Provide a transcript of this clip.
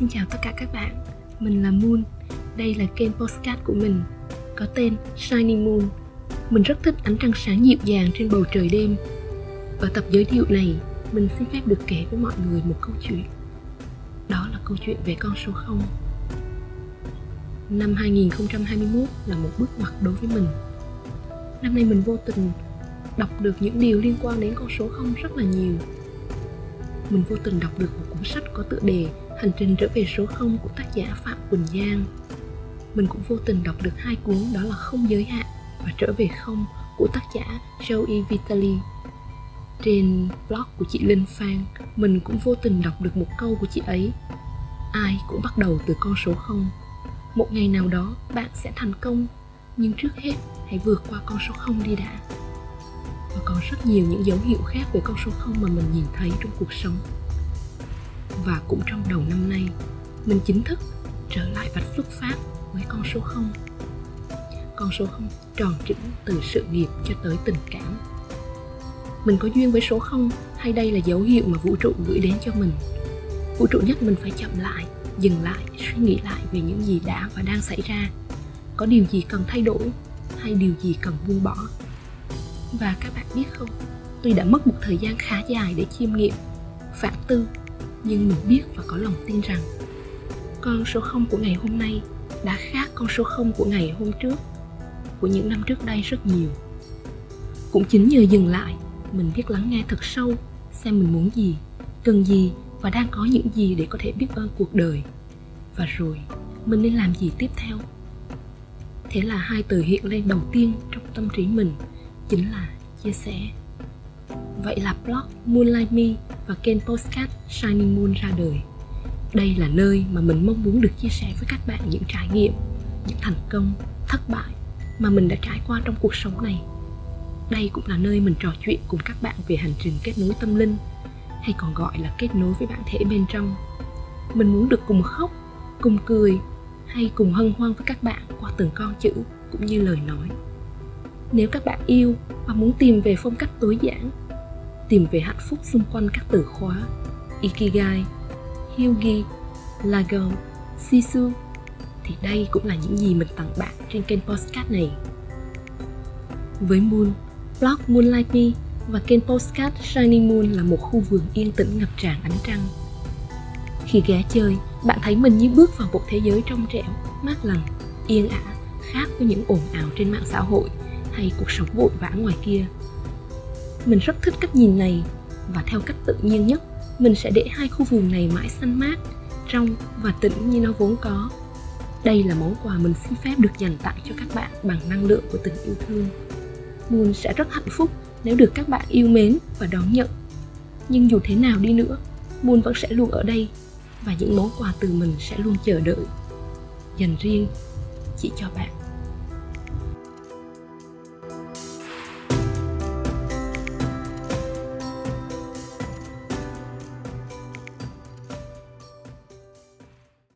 Xin chào tất cả các bạn, mình là Moon. Đây là kênh podcast của mình, có tên Shining Moon. Mình rất thích ánh trăng sáng dịu dàng trên bầu trời đêm. Ở tập giới thiệu này, mình xin phép được kể với mọi người một câu chuyện. Đó là câu chuyện về con số 0. Năm 2021 là một bước ngoặt đối với mình. Năm nay mình vô tình đọc được những điều liên quan đến con số 0 rất là nhiều. Mình vô tình đọc được một cuốn sách có tựa đề Hành trình trở về số 0 của tác giả Phạm Quỳnh Giang. Mình cũng vô tình đọc được hai cuốn, đó là Không giới hạn và Trở về không của tác giả Joey Vitali. Trên blog của chị Linh Phan, mình cũng vô tình đọc được một câu của chị ấy: ai cũng bắt đầu từ con số 0. Một ngày nào đó bạn sẽ thành công, nhưng trước hết hãy vượt qua con số 0 đi đã. Và còn rất nhiều những dấu hiệu khác về con số 0 mà mình nhìn thấy trong cuộc sống. Và cũng trong đầu năm nay, mình chính thức trở lại vạch xuất phát với con số 0. Con số 0 tròn chỉnh từ sự nghiệp cho tới tình cảm. Mình có duyên với số 0 hay đây là dấu hiệu mà vũ trụ gửi đến cho mình? Vũ trụ nhắc mình phải chậm lại, dừng lại, suy nghĩ lại về những gì đã và đang xảy ra. Có điều gì cần thay đổi hay điều gì cần buông bỏ? Và các bạn biết không, tuy đã mất một thời gian khá dài để chiêm nghiệm, phản tư, nhưng mình biết và có lòng tin rằng con số 0 của ngày hôm nay đã khác con số 0 của ngày hôm trước, của những năm trước đây rất nhiều. Cũng chính nhờ dừng lại, mình biết lắng nghe thật sâu, xem mình muốn gì, cần gì và đang có những gì để có thể biết ơn cuộc đời. Và rồi, mình nên làm gì tiếp theo? Thế là hai từ hiện lên đầu tiên trong tâm trí mình chính là chia sẻ. Vậy là blog Moonlight Me và kênh podcast Shining Moon ra đời. Đây là nơi mà mình mong muốn được chia sẻ với các bạn những trải nghiệm, những thành công, thất bại mà mình đã trải qua trong cuộc sống này. Đây cũng là nơi mình trò chuyện cùng các bạn về hành trình kết nối tâm linh, hay còn gọi là kết nối với bản thể bên trong. Mình muốn được cùng khóc, cùng cười hay cùng hân hoan với các bạn qua từng con chữ cũng như lời nói. Nếu các bạn yêu và muốn tìm về phong cách tối giản, tìm về hạnh phúc xung quanh các từ khóa ikigai, hyugi, lagom, sisu, thì đây cũng là những gì mình tặng bạn trên kênh podcast này. Với Moon, blog Moonlight Me và kênh podcast Shining Moon là một khu vườn yên tĩnh ngập tràn ánh trăng. Khi ghé chơi, bạn thấy mình như bước vào một thế giới trong trẻo, mát lành, yên ả, khác với những ồn ào trên mạng xã hội hay cuộc sống vội vã ngoài kia. Mình rất thích cách nhìn này, và theo cách tự nhiên nhất, mình sẽ để hai khu vườn này mãi xanh mát, trong và tĩnh như nó vốn có. Đây là món quà mình xin phép được dành tặng cho các bạn bằng năng lượng của tình yêu thương. Moon sẽ rất hạnh phúc nếu được các bạn yêu mến và đón nhận. Nhưng dù thế nào đi nữa, Moon vẫn sẽ luôn ở đây, và những món quà từ mình sẽ luôn chờ đợi, dành riêng chỉ cho bạn.